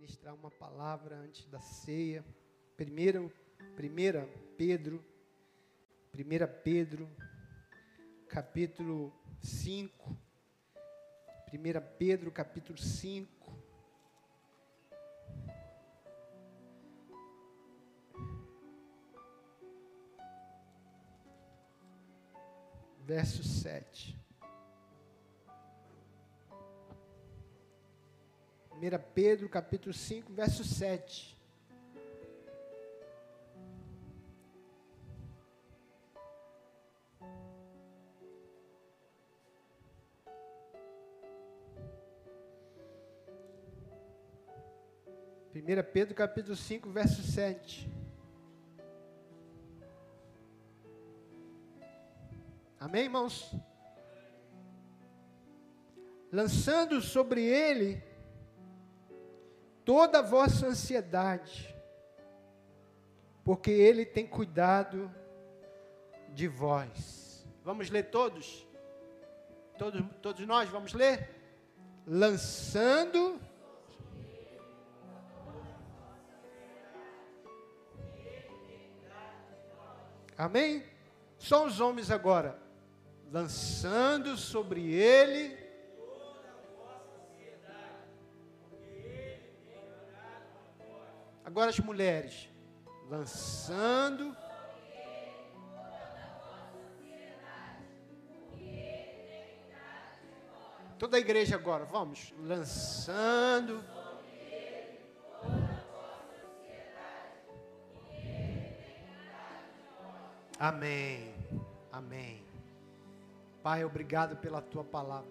ministrar uma palavra antes da ceia. Primeira Pedro, capítulo 5. 1 Pedro, capítulo 5. Verso 7. 1 Pedro, capítulo 5, verso 7. Primeira Pedro, capítulo 5, verso 7. Amém, irmãos? Lançando sobre ele toda a vossa ansiedade, porque ele tem cuidado de vós. Vamos ler todos? Todos nós vamos ler? Lançando. Amém? Só os homens agora. Lançando sobre ele toda a vossa ansiedade, porque ele tem cuidado de vós. Agora as mulheres. Lançando sobre ele toda a vossa ansiedade, porque ele tem cuidado de vós. Toda a igreja agora, vamos. Lançando. Amém, amém. Pai, obrigado pela Tua palavra.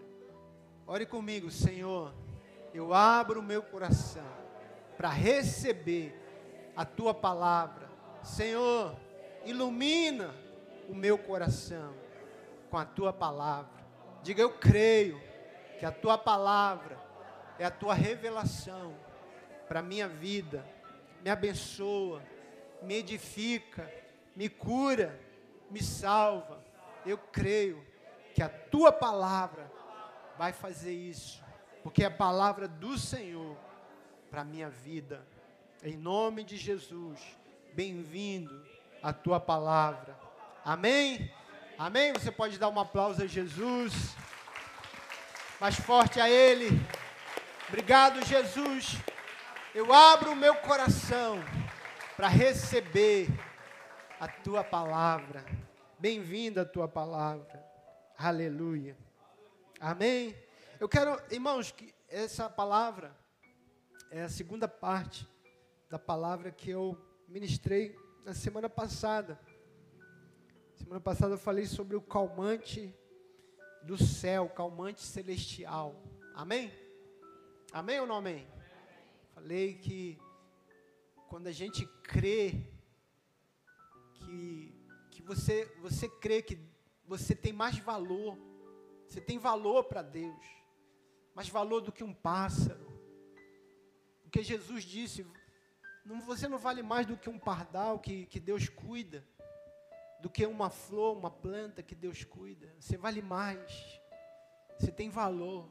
Ore comigo, Senhor. Eu abro o meu coração para receber a Tua palavra. Senhor, ilumina o meu coração com a Tua palavra. Diga, eu creio que a Tua palavra é a Tua revelação para a minha vida. Me abençoa, me edifica, me cura, me salva. Eu creio que a Tua palavra vai fazer isso, porque é a palavra do Senhor para a minha vida. Em nome de Jesus, bem-vindo à Tua palavra. Amém? Amém? Você pode dar um aplauso a Jesus, mais forte a Ele. Obrigado, Jesus. Eu abro o meu coração para receber a Tua palavra. Bem-vinda a Tua palavra. Aleluia. Amém. Eu quero, irmãos, que essa palavra é a segunda parte da palavra que eu ministrei na semana passada. Semana passada eu falei sobre o calmante do céu, calmante celestial. Amém? Amém ou não amém? Falei que quando a gente crê que você crê que você tem mais valor, você tem valor para Deus, mais valor do que um pássaro. Porque Jesus disse, você não vale mais do que um pardal que Deus cuida, do que uma flor, uma planta que Deus cuida. Você vale mais, você tem valor.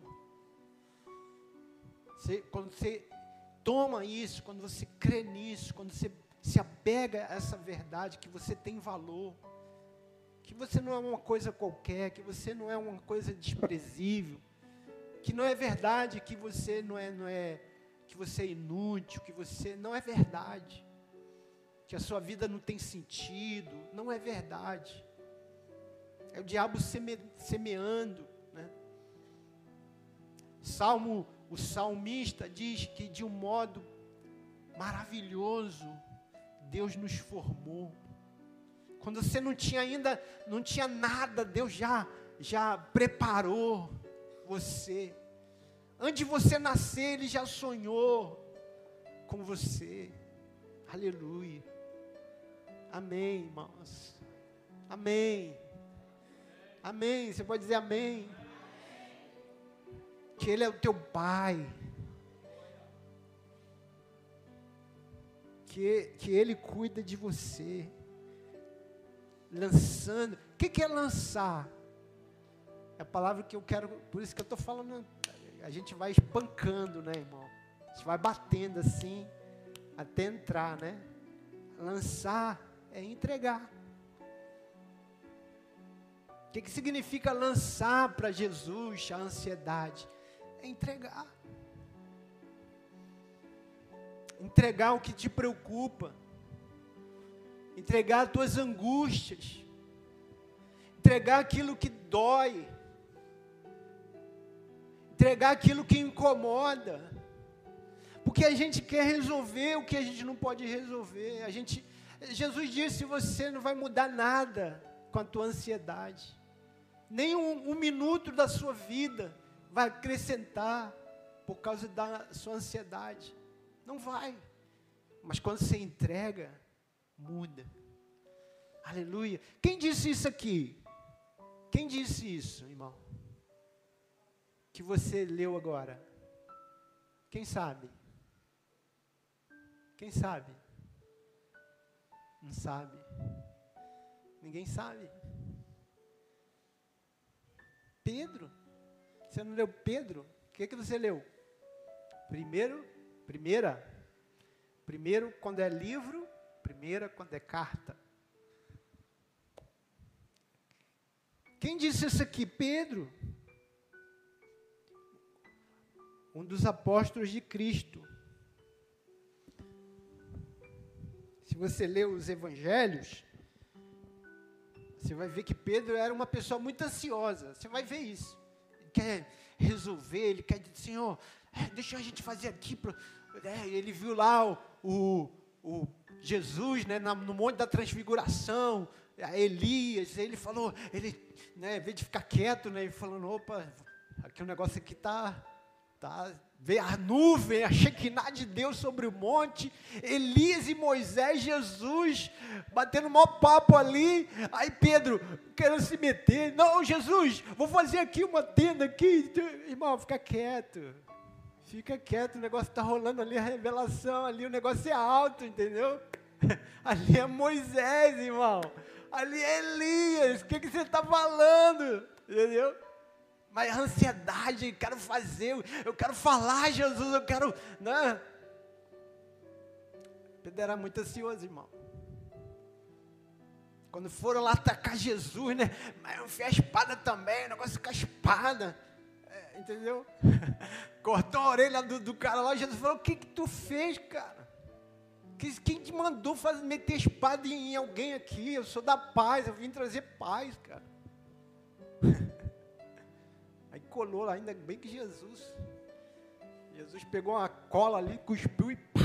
Quando você toma isso, quando você crê nisso, quando você se apega a essa verdade, que você tem valor, que você não é uma coisa qualquer, que você não é uma coisa desprezível, que não é verdade, que você que você é inútil, que você não é verdade, que a sua vida não tem sentido, não é verdade. É o diabo semeando, né? O salmista diz que de um modo maravilhoso Deus nos formou. Quando você não tinha nada, Deus já preparou você. Antes de você nascer, Ele já sonhou com você. Aleluia. Amém, irmãos. Amém. Amém. Você pode dizer amém? Que Ele é o teu Pai. Que Ele cuida de você. Lançando. O que é lançar? É a palavra que eu quero, por isso que eu estou falando. A gente vai espancando, né, irmão? gente vai batendo assim, até entrar, né? Lançar é entregar. O que significa lançar para Jesus a ansiedade? É entregar. Entregar o que te preocupa. Entregar as tuas angústias. Entregar aquilo que dói. Entregar aquilo que incomoda. Porque a gente quer resolver o que a gente não pode resolver. Jesus disse, você não vai mudar nada com a tua ansiedade. Nem um minuto da sua vida vai acrescentar por causa da sua ansiedade. Não vai. Mas quando você entrega, muda. Aleluia. Quem disse isso aqui? Quem disse isso, irmão? Que você leu agora? Quem sabe? Quem sabe? Não sabe. Ninguém sabe. Pedro. Você não leu Pedro? O que você leu? Primeira. Primeiro quando é livro, primeira quando é carta. Quem disse isso aqui? Pedro. Um dos apóstolos de Cristo. Se você lê os evangelhos, você vai ver que Pedro era uma pessoa muito ansiosa. Você vai ver isso. Ele quer resolver, ele quer dizer, Senhor, deixa a gente fazer aqui. Ele viu lá o Jesus, né, no Monte da Transfiguração, a Elias, ele falou, em vez de ficar quieto, né, ele falou, opa, aqui o negócio aqui tá, veio a nuvem, a Shekinah de Deus sobre o monte, Elias e Moisés, Jesus, batendo mó papo ali, aí Pedro, querendo se meter, não, Jesus, vou fazer aqui uma tenda aqui, irmão, fica quieto, o negócio está rolando ali, a revelação ali, o negócio é alto, entendeu? Ali é Moisés, irmão, ali é Elias, o que você está falando, entendeu? Mas a ansiedade, quero fazer, eu quero falar, Jesus, eu quero, né? Pedro era muito ansioso, irmão. Quando foram lá atacar Jesus, né? Mas eu enfiei a espada também, o negócio com a espada, entendeu? Cortou a orelha do cara lá, Jesus falou, o que tu fez, cara? Quem te mandou meter espada em alguém aqui? Eu sou da paz, eu vim trazer paz, cara. Aí colou lá, ainda bem que Jesus pegou uma cola ali, cuspiu e pá.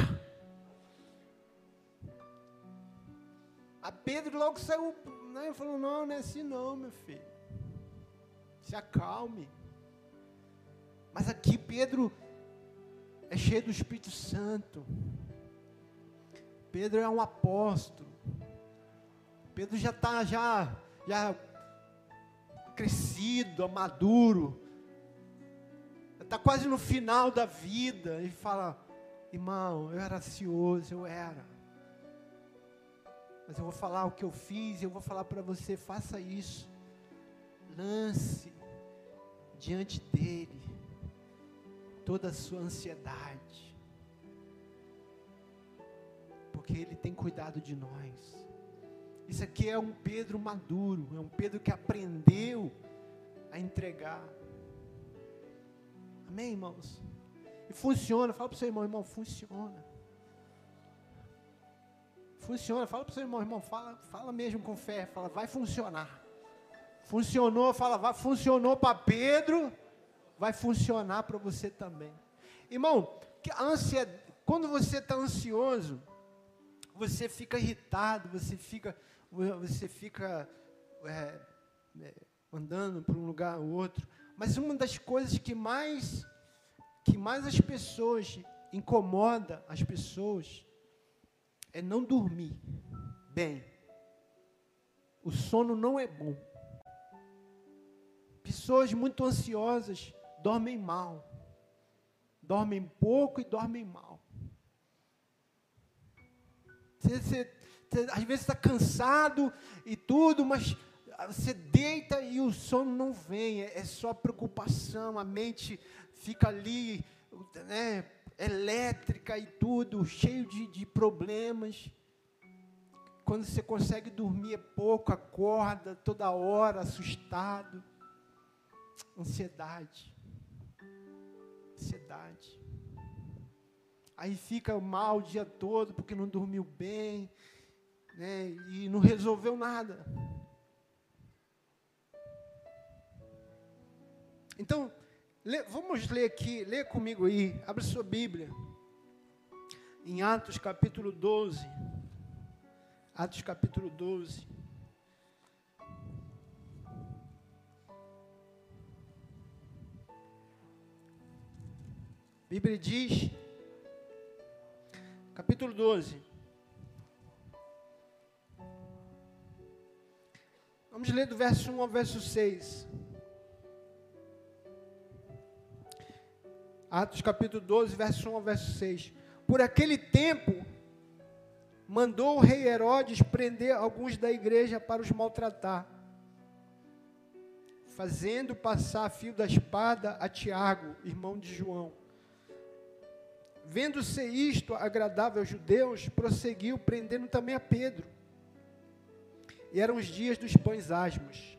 A Pedro logo saiu, né, falou, não é assim não, meu filho. Se acalme. Mas aqui Pedro é cheio do Espírito Santo. Pedro é um apóstolo. Pedro já está já crescido, maduro. Está quase no final da vida. Ele fala, irmão, eu era ansioso, eu era. Mas eu vou falar o que eu fiz, eu vou falar para você, faça isso. Lance diante dele toda a sua ansiedade. Porque Ele tem cuidado de nós. Isso aqui é um Pedro maduro, é um Pedro que aprendeu a entregar. Amém, irmãos? E funciona, fala para o seu irmão, funciona. Funciona, fala para o seu irmão, fala mesmo com fé, fala, vai funcionar. Funcionou, fala, funcionou para Pedro, vai funcionar para você também. Irmão, quando você está ansioso, você fica irritado, você fica andando para um lugar ou outro. Mas uma das coisas que mais as pessoas incomoda as pessoas é não dormir bem. O sono não é bom. Pessoas muito ansiosas dormem mal, dormem pouco e dormem mal. Você às vezes está cansado e tudo, mas você deita e o sono não vem, é só preocupação, a mente fica ali, né, elétrica e tudo, cheio de problemas. Quando você consegue dormir é pouco, acorda toda hora assustado. Ansiedade. Ansiedade. Aí fica mal o dia todo porque não dormiu bem, né? E não resolveu nada. Então, vamos ler aqui, lê comigo aí, abre sua Bíblia, em Atos capítulo 12, Atos capítulo 12, a Bíblia diz, capítulo 12, vamos ler do verso 1 ao verso 6, Atos capítulo 12, verso 1 ao verso 6. Por aquele tempo, mandou o rei Herodes prender alguns da igreja para os maltratar, fazendo passar fio da espada a Tiago, irmão de João. Vendo-se isto agradável aos judeus, prosseguiu prendendo também a Pedro. E eram os dias dos pães asmos.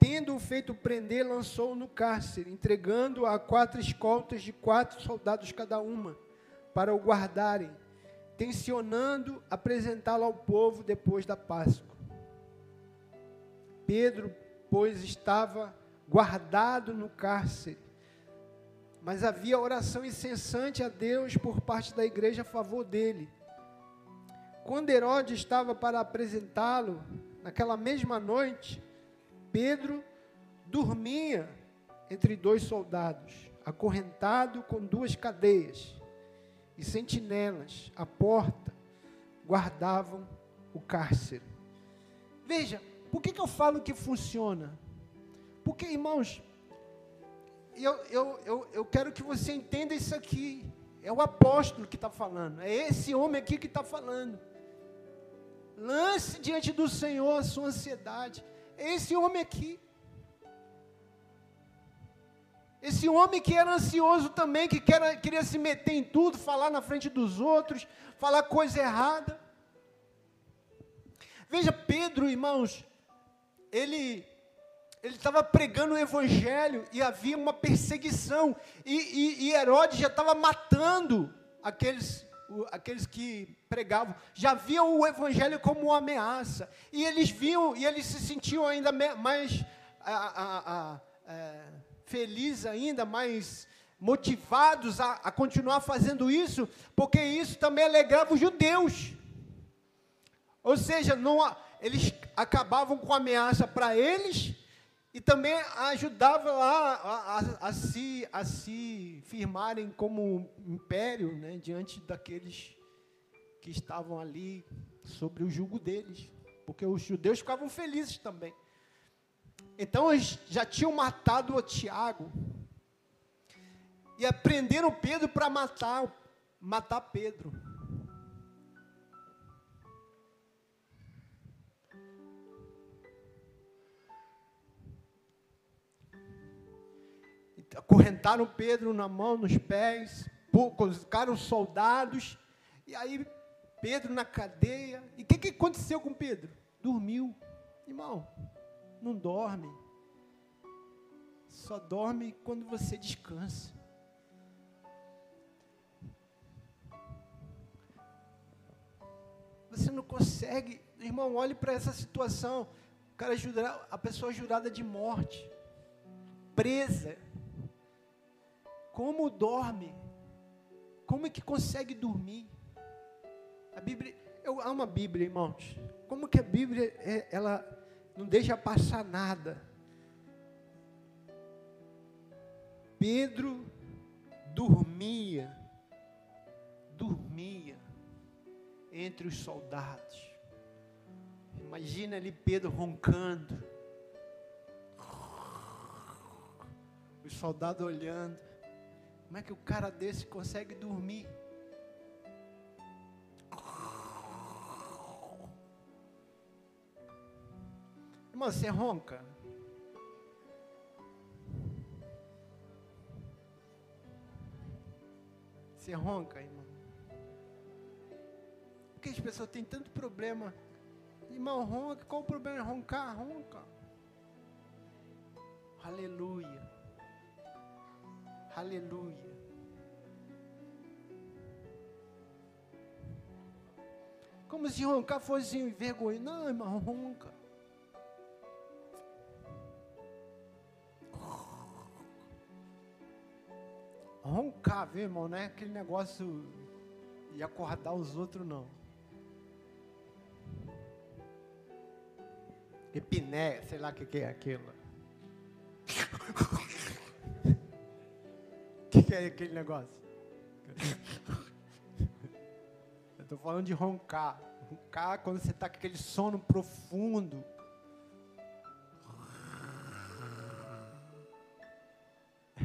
Tendo-o feito prender, lançou-o no cárcere, entregando-o a 4 escoltas de 4 soldados cada uma, para o guardarem, tencionando apresentá-lo ao povo depois da Páscoa. Pedro, pois, estava guardado no cárcere, mas havia oração incessante a Deus por parte da igreja a favor dele. Quando Herodes estava para apresentá-lo, naquela mesma noite, Pedro dormia entre 2 soldados, acorrentado com 2 cadeias, e sentinelas à porta guardavam o cárcere. Veja, por que eu falo que funciona? Porque, irmãos, eu quero que você entenda isso aqui. É o apóstolo que está falando, é esse homem aqui que está falando. Lance diante do Senhor a sua ansiedade. Esse homem aqui, esse homem que era ansioso também, que queria se meter em tudo, falar na frente dos outros, falar coisa errada. Veja, Pedro, irmãos, ele estava pregando o evangelho e havia uma perseguição, e Herodes já estava matando aqueles que pregavam, já viam o evangelho como uma ameaça, e eles viam, e eles se sentiam ainda mais felizes, ainda mais motivados a continuar fazendo isso, porque isso também alegrava os judeus, ou seja, eles acabavam com a ameaça para eles, e também ajudava lá a se firmarem como império, né, diante daqueles que estavam ali sobre o jugo deles, porque os judeus ficavam felizes também. Então, eles já tinham matado o Tiago, e aprenderam Pedro para matar Pedro. Acorrentaram Pedro na mão, nos pés, colocaram soldados, e aí Pedro na cadeia. E o que aconteceu com Pedro? Dormiu. Irmão, não dorme. Só dorme quando você descansa. Você não consegue, irmão, olhe para essa situação. O cara a pessoa jurada de morte, presa. Como dorme? Como é que consegue dormir? A Bíblia, eu amo a Bíblia, irmãos. Como que a Bíblia, ela não deixa passar nada? Pedro dormia entre os soldados. Imagina ali Pedro roncando. Os soldados olhando. Como é que o cara desse consegue dormir? Irmã, você ronca? Você ronca, irmão? Por que as pessoas têm tanto problema? Irmão, ronca. Qual o problema de roncar? Ronca. Aleluia. Aleluia. Como se roncar fosse vergonha. Não, irmão, ronca. Roncar, viu, irmão? Não é aquele negócio de acordar os outros, não. Epiné, sei lá o que é aquilo. O que é aquele negócio? Eu estou falando de roncar. Roncar quando você está com aquele sono profundo.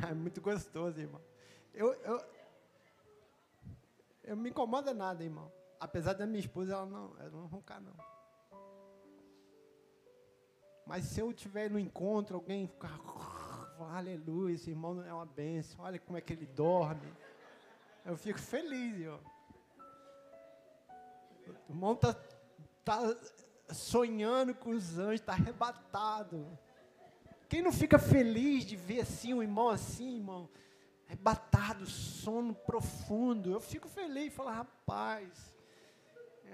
É muito gostoso, irmão. Eu me incomoda nada, irmão. Apesar da minha esposa, ela não roncar, não. Mas se eu estiver no encontro, alguém ficar... Aleluia, esse irmão é uma bênção. Olha como é que ele dorme. Eu fico feliz, irmão. O irmão tá sonhando com os anjos, está arrebatado. Quem não fica feliz de ver assim, um irmão assim, irmão? Arrebatado, sono profundo. Eu fico feliz e falo, rapaz,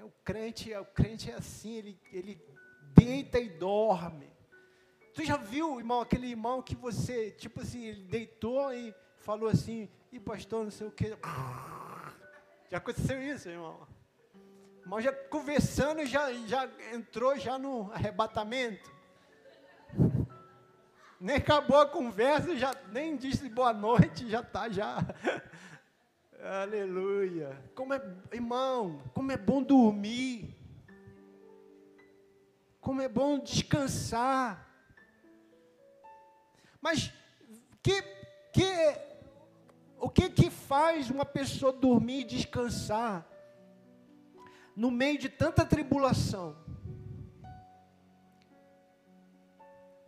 o crente é assim, ele deita e dorme. Tu já viu, irmão, aquele irmão que você, tipo assim, ele deitou e falou assim, e pastor, não sei o quê. Já aconteceu isso, irmão? O irmão já conversando, já entrou já no arrebatamento. Nem acabou a conversa, já nem disse boa noite, já está, já. Aleluia. Irmão, como é bom dormir. Como é bom descansar. Mas o que faz uma pessoa dormir e descansar no meio de tanta tribulação,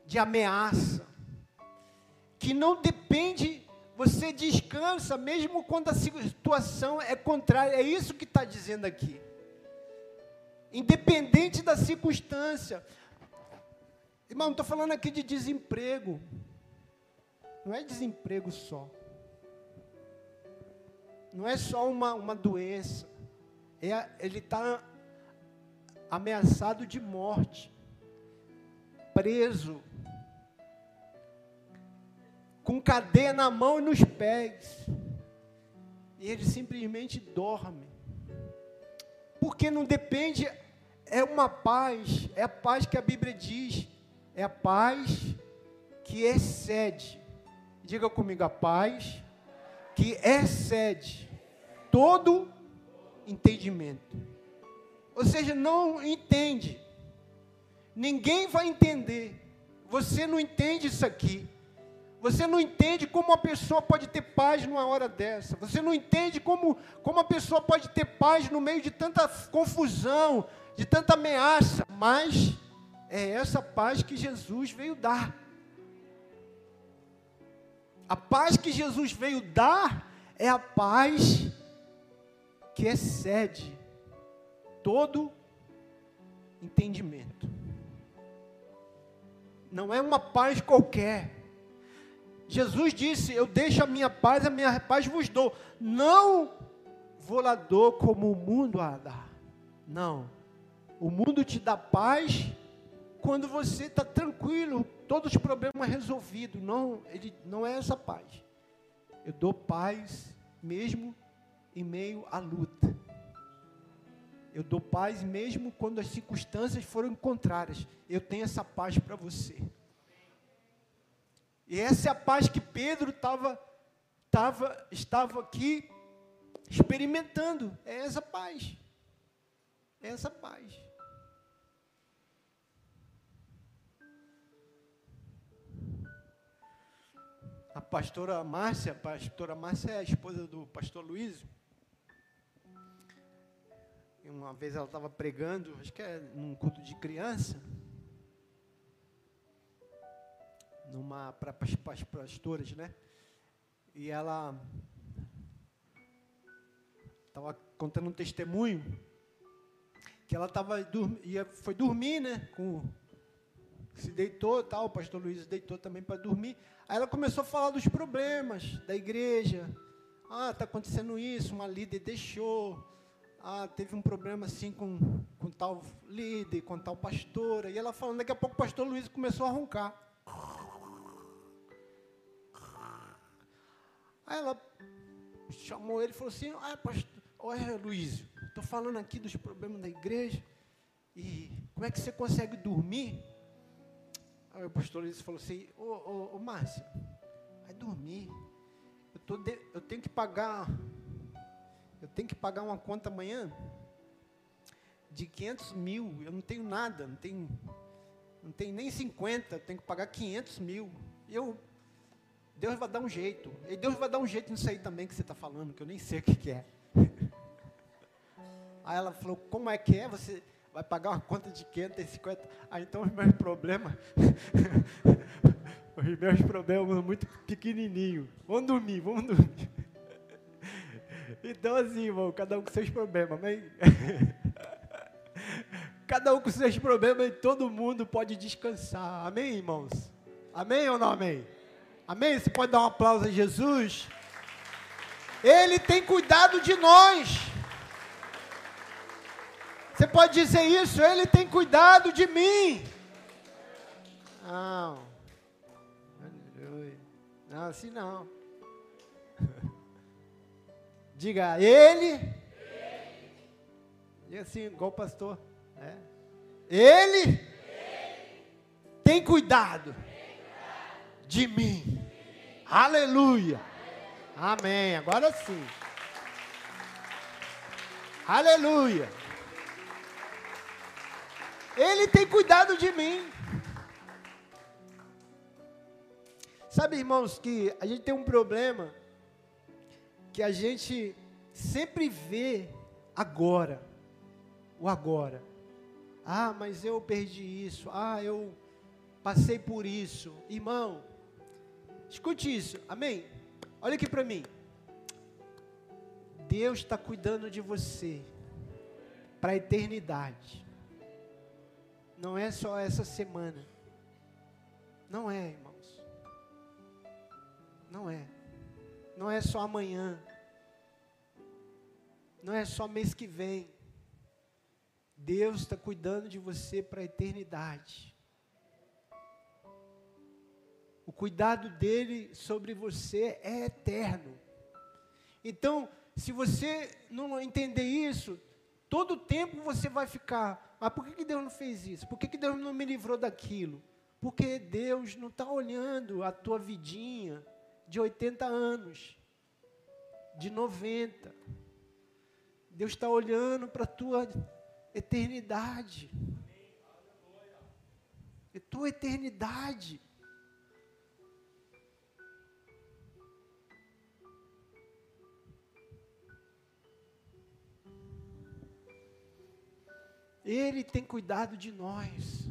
de ameaça, que não depende, você descansa mesmo quando a situação é contrária? É isso que está dizendo aqui. Independente da circunstância. Irmão, não estou falando aqui de desemprego. Não é desemprego só. Não é só uma doença. Ele está ameaçado de morte. Preso. Com cadeia na mão e nos pés. E ele simplesmente dorme. Porque não depende, é uma paz. É a paz que a Bíblia diz. É a paz que excede. Diga comigo, a paz que excede todo entendimento. Ou seja, não entende. Ninguém vai entender. Você não entende isso aqui. Você não entende como uma pessoa pode ter paz numa hora dessa. Você não entende como a pessoa pode ter paz no meio de tanta confusão, de tanta ameaça. Mas é essa paz que Jesus veio dar. A paz que Jesus veio dar é a paz que excede todo entendimento. Não é uma paz qualquer. Jesus disse, eu deixo a minha paz vos dou. Não vou lá dou como o mundo a dar. Não. O mundo te dá paz quando você está tranquilo, todos os problemas resolvidos. Não, ele não é essa paz. Eu dou paz mesmo em meio à luta. Eu dou paz mesmo quando as circunstâncias forem contrárias. Eu tenho essa paz para você. E essa é a paz que Pedro estava aqui experimentando. É essa paz. É essa paz. A pastora Márcia é a esposa do pastor Luiz. E uma vez ela estava pregando, acho que é num culto de criança, para as pastoras, né? E ela Estava contando um testemunho, que ela foi dormir, né? Se deitou, tal, o pastor Luiz deitou também para dormir. Aí ela começou a falar dos problemas da igreja. Ah, está acontecendo isso, uma líder deixou. Ah, teve um problema assim com tal líder, com tal pastora. E ela falando, daqui a pouco o pastor Luiz começou a roncar. Aí ela chamou ele e falou assim, ah, pastor, olha, Luiz, estou falando aqui dos problemas da igreja, e como é que você consegue dormir? Aí o pastor Luiz falou assim, ô Márcia, vai dormir. Eu tenho que pagar... Eu tenho que pagar uma conta amanhã de 500 mil. Eu não tenho nada, não tenho nem 50, eu tenho que pagar 500 mil. Deus vai dar um jeito. E Deus vai dar um jeito nisso aí também que você está falando, que eu nem sei o que é. Aí ela falou, como é que é? Você vai pagar uma conta de 550? Ah, então os meus problemas são muito pequenininhos. Vamos dormir. Então, assim, irmão, cada um com seus problemas, amém? Cada um com seus problemas e todo mundo pode descansar, amém, irmãos? Amém ou não amém? Amém? Você pode dar um aplauso a Jesus? Ele tem cuidado de nós. Você pode dizer isso, Ele tem cuidado de mim. Não. Não, assim não. Diga, Ele. E assim, igual o pastor. Né? Ele tem cuidado de mim. Aleluia. Amém. Agora sim. Aleluia. Ele tem cuidado de mim. Sabe, irmãos, que a gente tem um problema que a gente sempre vê agora, o agora. Ah, mas eu perdi isso. Ah, eu passei por isso. Irmão, escute isso, amém? Olha aqui para mim. Deus está cuidando de você para a eternidade. Não é só essa semana. Não é, irmãos. Não é. Não é só amanhã, não é só mês que vem. Deus está cuidando de você para a eternidade. O cuidado dele sobre você é eterno. Então, se você não entender isso, todo o tempo você vai ficar, mas por que Deus não fez isso? Por que Deus não me livrou daquilo? Porque Deus não está olhando a tua vidinha de 80 anos, de 90, Deus está olhando para a tua eternidade, é tua eternidade. Ele tem cuidado de nós.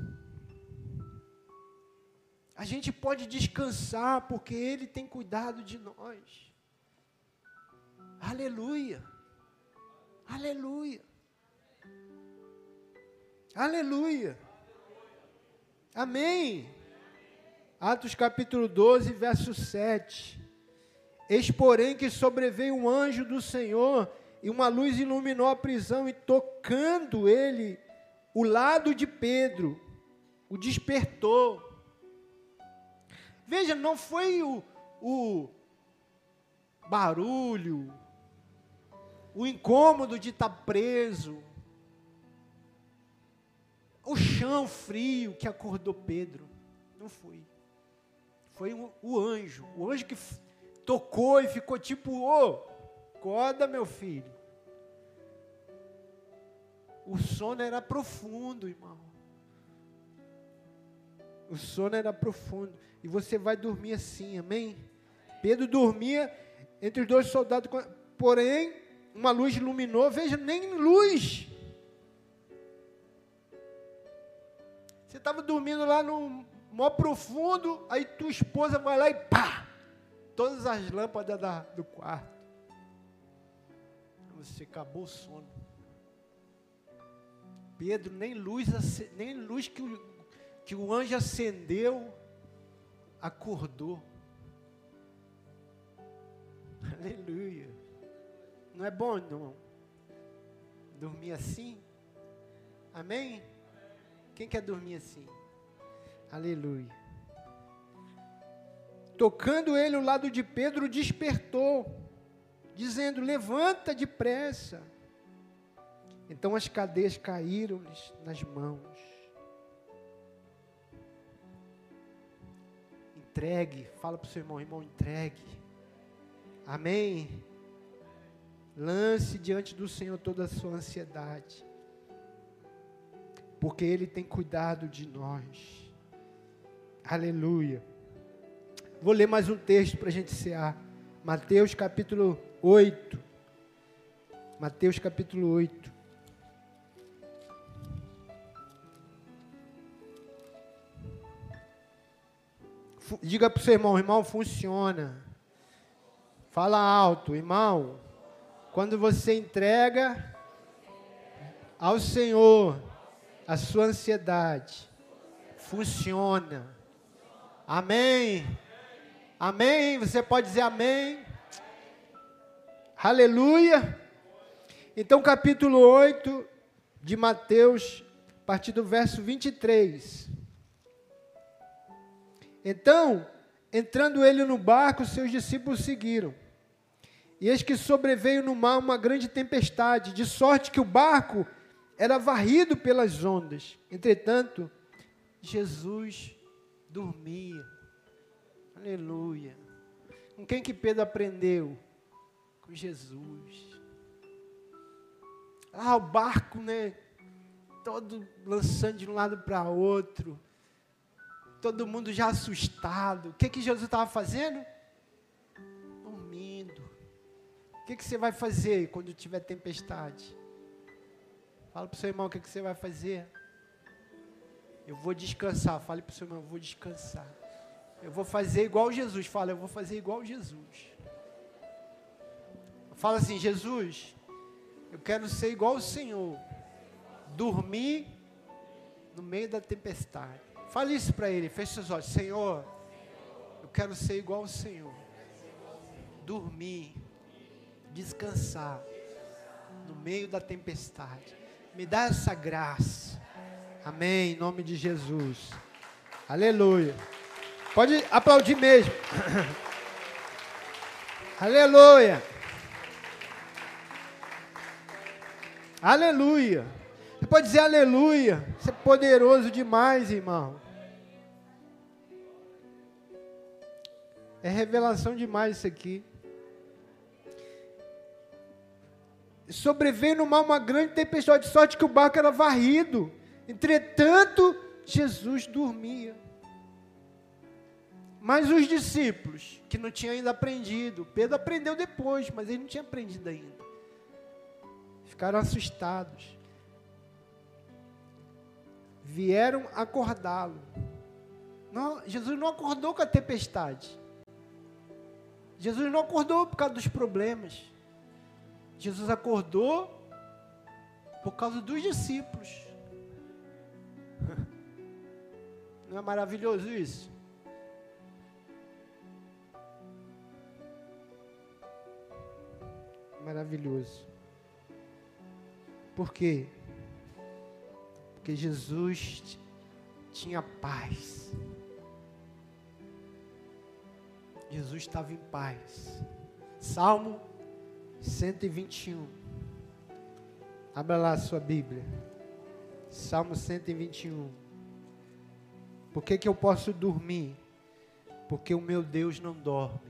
A gente pode descansar, porque Ele tem cuidado de nós. Aleluia. Aleluia. Aleluia. Amém. Atos capítulo 12, verso 7. Eis, porém, que sobreveio um anjo do Senhor, e uma luz iluminou a prisão, e tocando ele, o lado de Pedro, o despertou. Veja, não foi o barulho, o incômodo de estar preso, o chão frio que acordou Pedro. Não foi. Foi o anjo. O anjo que tocou e ficou tipo, acorda, meu filho. O sono era profundo, irmão. O sono era profundo. E você vai dormir assim, amém? Pedro dormia entre os dois soldados, porém, uma luz iluminou. Veja, nem luz. Você estava dormindo lá no maior profundo, aí tua esposa vai lá e pá! Todas as lâmpadas do quarto. Você acabou o sono. Pedro, nem luz que o anjo acendeu, acordou. Aleluia. Não é bom, não? Dormir assim? Amém? Quem quer dormir assim? Aleluia. Tocando ele o lado de Pedro, despertou, dizendo: levanta depressa. Então as cadeias caíram-lhes nas mãos. Entregue, fala para o seu irmão: irmão, entregue. Amém? Lance diante do Senhor toda a sua ansiedade, porque Ele tem cuidado de nós. Aleluia. Vou ler mais um texto para a gente cear. Mateus capítulo 8. Mateus capítulo 8. Diga para o seu irmão: irmão, funciona. Fala alto, irmão. Quando você entrega ao Senhor a sua ansiedade, funciona. Amém? Amém? Você pode dizer amém? Aleluia. Então, capítulo 8 de Mateus, a partir do verso 23. Então, entrando ele no barco, seus discípulos seguiram. E eis que sobreveio no mar uma grande tempestade, de sorte que o barco era varrido pelas ondas. Entretanto, Jesus dormia. Aleluia. Com quem que Pedro aprendeu? Com Jesus. Ah, o barco, né? Todo lançando de um lado para outro. Todo mundo já assustado. O que Jesus estava fazendo? Dormindo. O que você vai fazer quando tiver tempestade? Fala para o seu irmão: o que você vai fazer? Eu vou descansar. Fale para o seu irmão: eu vou descansar. Eu vou fazer igual Jesus. Fala: eu vou fazer igual Jesus. Fala assim: Jesus, eu quero ser igual o Senhor. Dormir no meio da tempestade. Fale isso para ele, feche seus olhos. Senhor, eu quero ser igual ao Senhor. Dormir, descansar no meio da tempestade. Me dá essa graça. Amém, em nome de Jesus. Aleluia. Pode aplaudir mesmo. Aleluia. Aleluia. Você pode dizer aleluia. Você é poderoso demais, irmão. É revelação demais isso aqui. Sobreveio no mar uma grande tempestade, de sorte que o barco era varrido. Entretanto, Jesus dormia. Mas os discípulos, que não tinham ainda aprendido, Pedro aprendeu depois, mas ele não tinha aprendido ainda, ficaram assustados. Vieram acordá-lo. Não, Jesus não acordou com a tempestade. Jesus não acordou por causa dos problemas. Jesus acordou por causa dos discípulos. Não é maravilhoso isso? Maravilhoso. Por quê? Porque Jesus tinha paz. Jesus estava em paz. Salmo 121. Abra lá a sua Bíblia. Salmo 121. Por que eu posso dormir? Porque o meu Deus não dorme.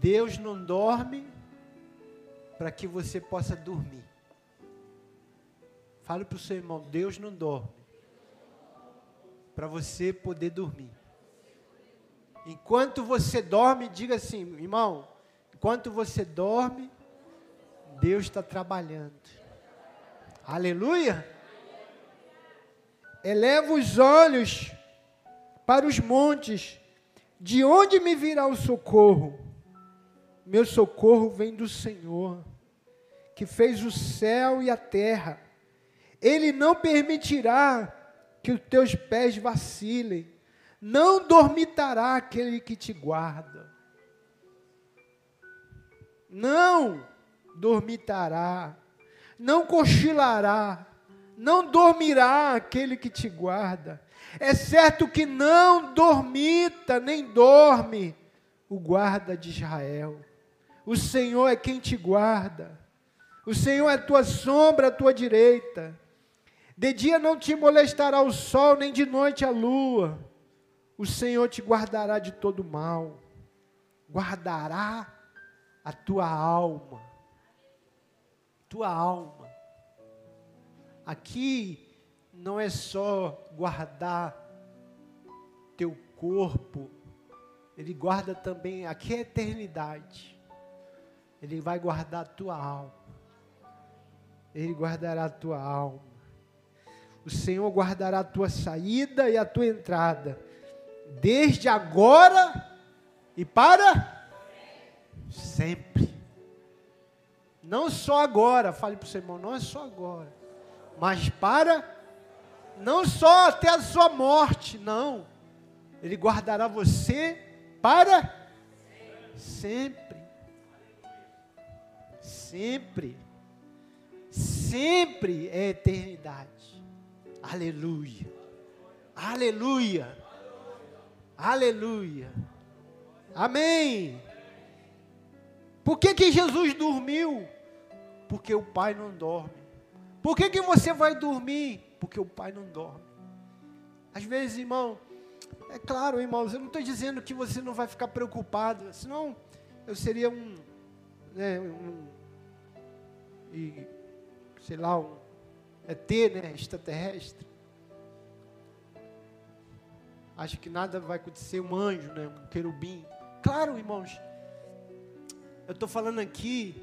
Deus não dorme para que você possa dormir. Fale para o seu irmão: Deus não dorme, para você poder dormir. Enquanto você dorme, diga assim, irmão: enquanto você dorme, Deus está trabalhando. Aleluia! Eleva os olhos para os montes, de onde me virá o socorro? Meu socorro vem do Senhor, que fez o céu e a terra. Ele não permitirá que os teus pés vacilem, não dormitará aquele que te guarda. Não dormitará, não cochilará, não dormirá aquele que te guarda. É certo que não dormita, nem dorme o guarda de Israel. O Senhor é quem te guarda. O Senhor é a tua sombra, a tua direita. De dia não te molestará o sol, nem de noite a lua. O Senhor te guardará de todo mal. Guardará a tua alma. Tua alma. Aqui não é só guardar teu corpo. Ele guarda também, aqui é a eternidade. Ele vai guardar a tua alma. Ele guardará a tua alma. O Senhor guardará a tua saída e a tua entrada, desde agora e para sempre. Não só agora, fale para o seu irmão, não é só agora, mas para, não só até a sua morte, não. Ele guardará você para sempre. Sempre. Sempre é eternidade. Aleluia, aleluia, aleluia, amém. Por que que Jesus dormiu? Porque o Pai não dorme. Por que que você vai dormir? Porque o Pai não dorme. Às vezes, irmão, é claro, irmãos, eu não estou dizendo que você não vai ficar preocupado, senão eu seria um ET, né? Extraterrestre. Acho que nada vai acontecer, um anjo, né? Um querubim. Claro, irmãos. Eu estou falando aqui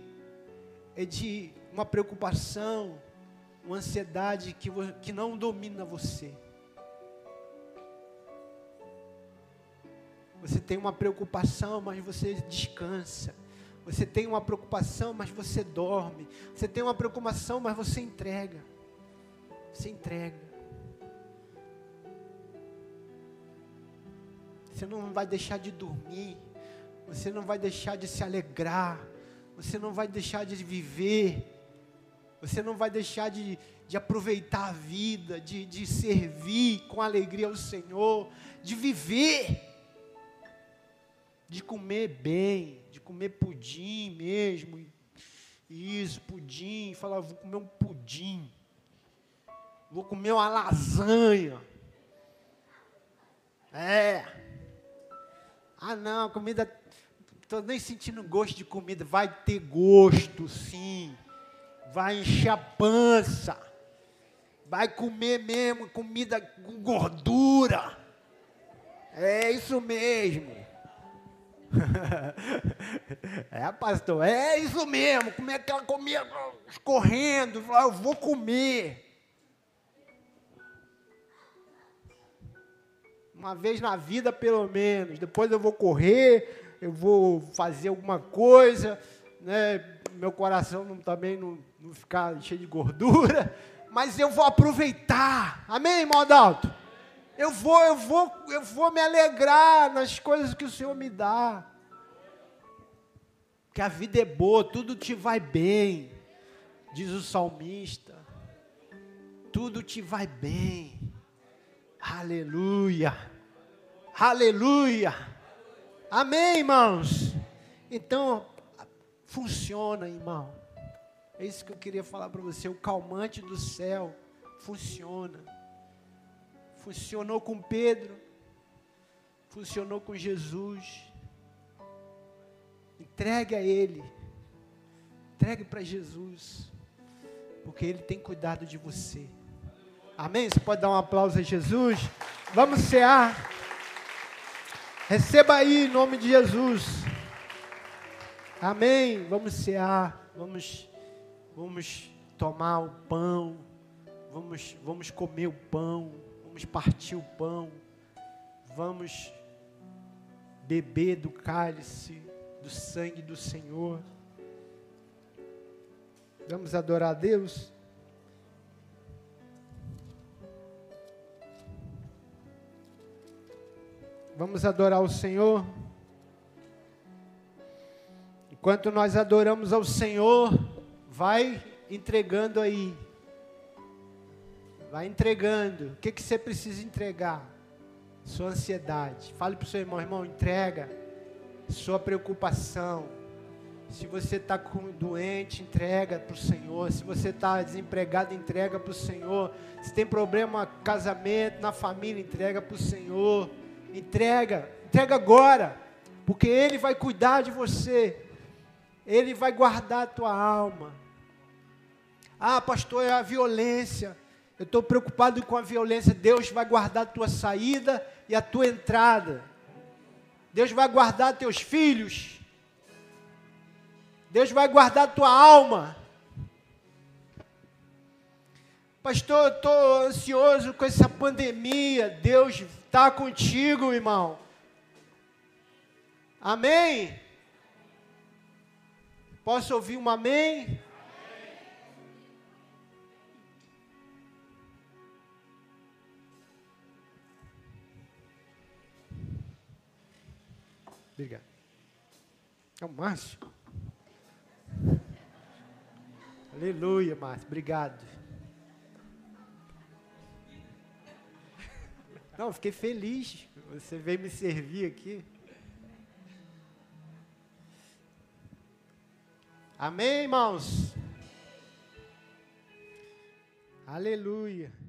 é de uma preocupação, uma ansiedade que não domina você. Você tem uma preocupação, mas você descansa. Você tem uma preocupação, mas você dorme. Você tem uma preocupação, mas você entrega. Você entrega. Você não vai deixar de dormir. Você não vai deixar de se alegrar. Você não vai deixar de viver. Você não vai deixar de aproveitar a vida, de servir com alegria ao Senhor, de viver, de comer bem, de comer pudim mesmo. Isso, pudim. Falar, vou comer um pudim. Vou comer uma lasanha. É. Ah, não, comida... Estou nem sentindo gosto de comida. Vai ter gosto, sim. Vai encher a pança. Vai comer mesmo comida com gordura. É isso mesmo. É, pastor, é isso mesmo. Como é que ela comia correndo? Eu vou comer. Uma vez na vida, pelo menos. Depois eu vou correr, eu vou fazer alguma coisa, né? Meu coração também não ficar cheio de gordura. Mas eu vou aproveitar. Amém, irmão Adalto? Eu vou me alegrar nas coisas que o Senhor me dá. Porque a vida é boa, tudo te vai bem. Diz o salmista. Tudo te vai bem. Aleluia, aleluia, amém, irmãos. Então, funciona, irmão, é isso que eu queria falar para você, o calmante do céu, funciona, funcionou com Pedro, funcionou com Jesus, entregue a Ele, entregue para Jesus, porque Ele tem cuidado de você. Amém? Você pode dar um aplauso a Jesus? Vamos cear. Receba aí, em nome de Jesus. Amém? Vamos cear. Vamos tomar o pão. Vamos comer o pão. Vamos partir o pão. Vamos beber do cálice, do sangue do Senhor. Vamos adorar a Deus. Vamos adorar o Senhor. Enquanto nós adoramos ao Senhor, vai entregando aí. Vai entregando. O que que você precisa entregar? Sua ansiedade. Fale para o seu irmão: irmão, entrega. Sua preocupação. Se você está doente, entrega para o Senhor. Se você está desempregado, entrega para o Senhor. Se tem problema no casamento, na família, entrega para o Senhor. Entrega. Entrega agora. Porque Ele vai cuidar de você. Ele vai guardar a tua alma. Ah, pastor, é a violência. Eu estou preocupado com a violência. Deus vai guardar a tua saída e a tua entrada. Deus vai guardar teus filhos. Deus vai guardar a tua alma. Pastor, eu estou ansioso com essa pandemia. Deus está contigo, irmão. Amém? Posso ouvir um amém? Obrigado. É o Márcio. Aleluia, Márcio. Obrigado. Não, fiquei feliz. Você veio me servir aqui. Amém, irmãos? Aleluia.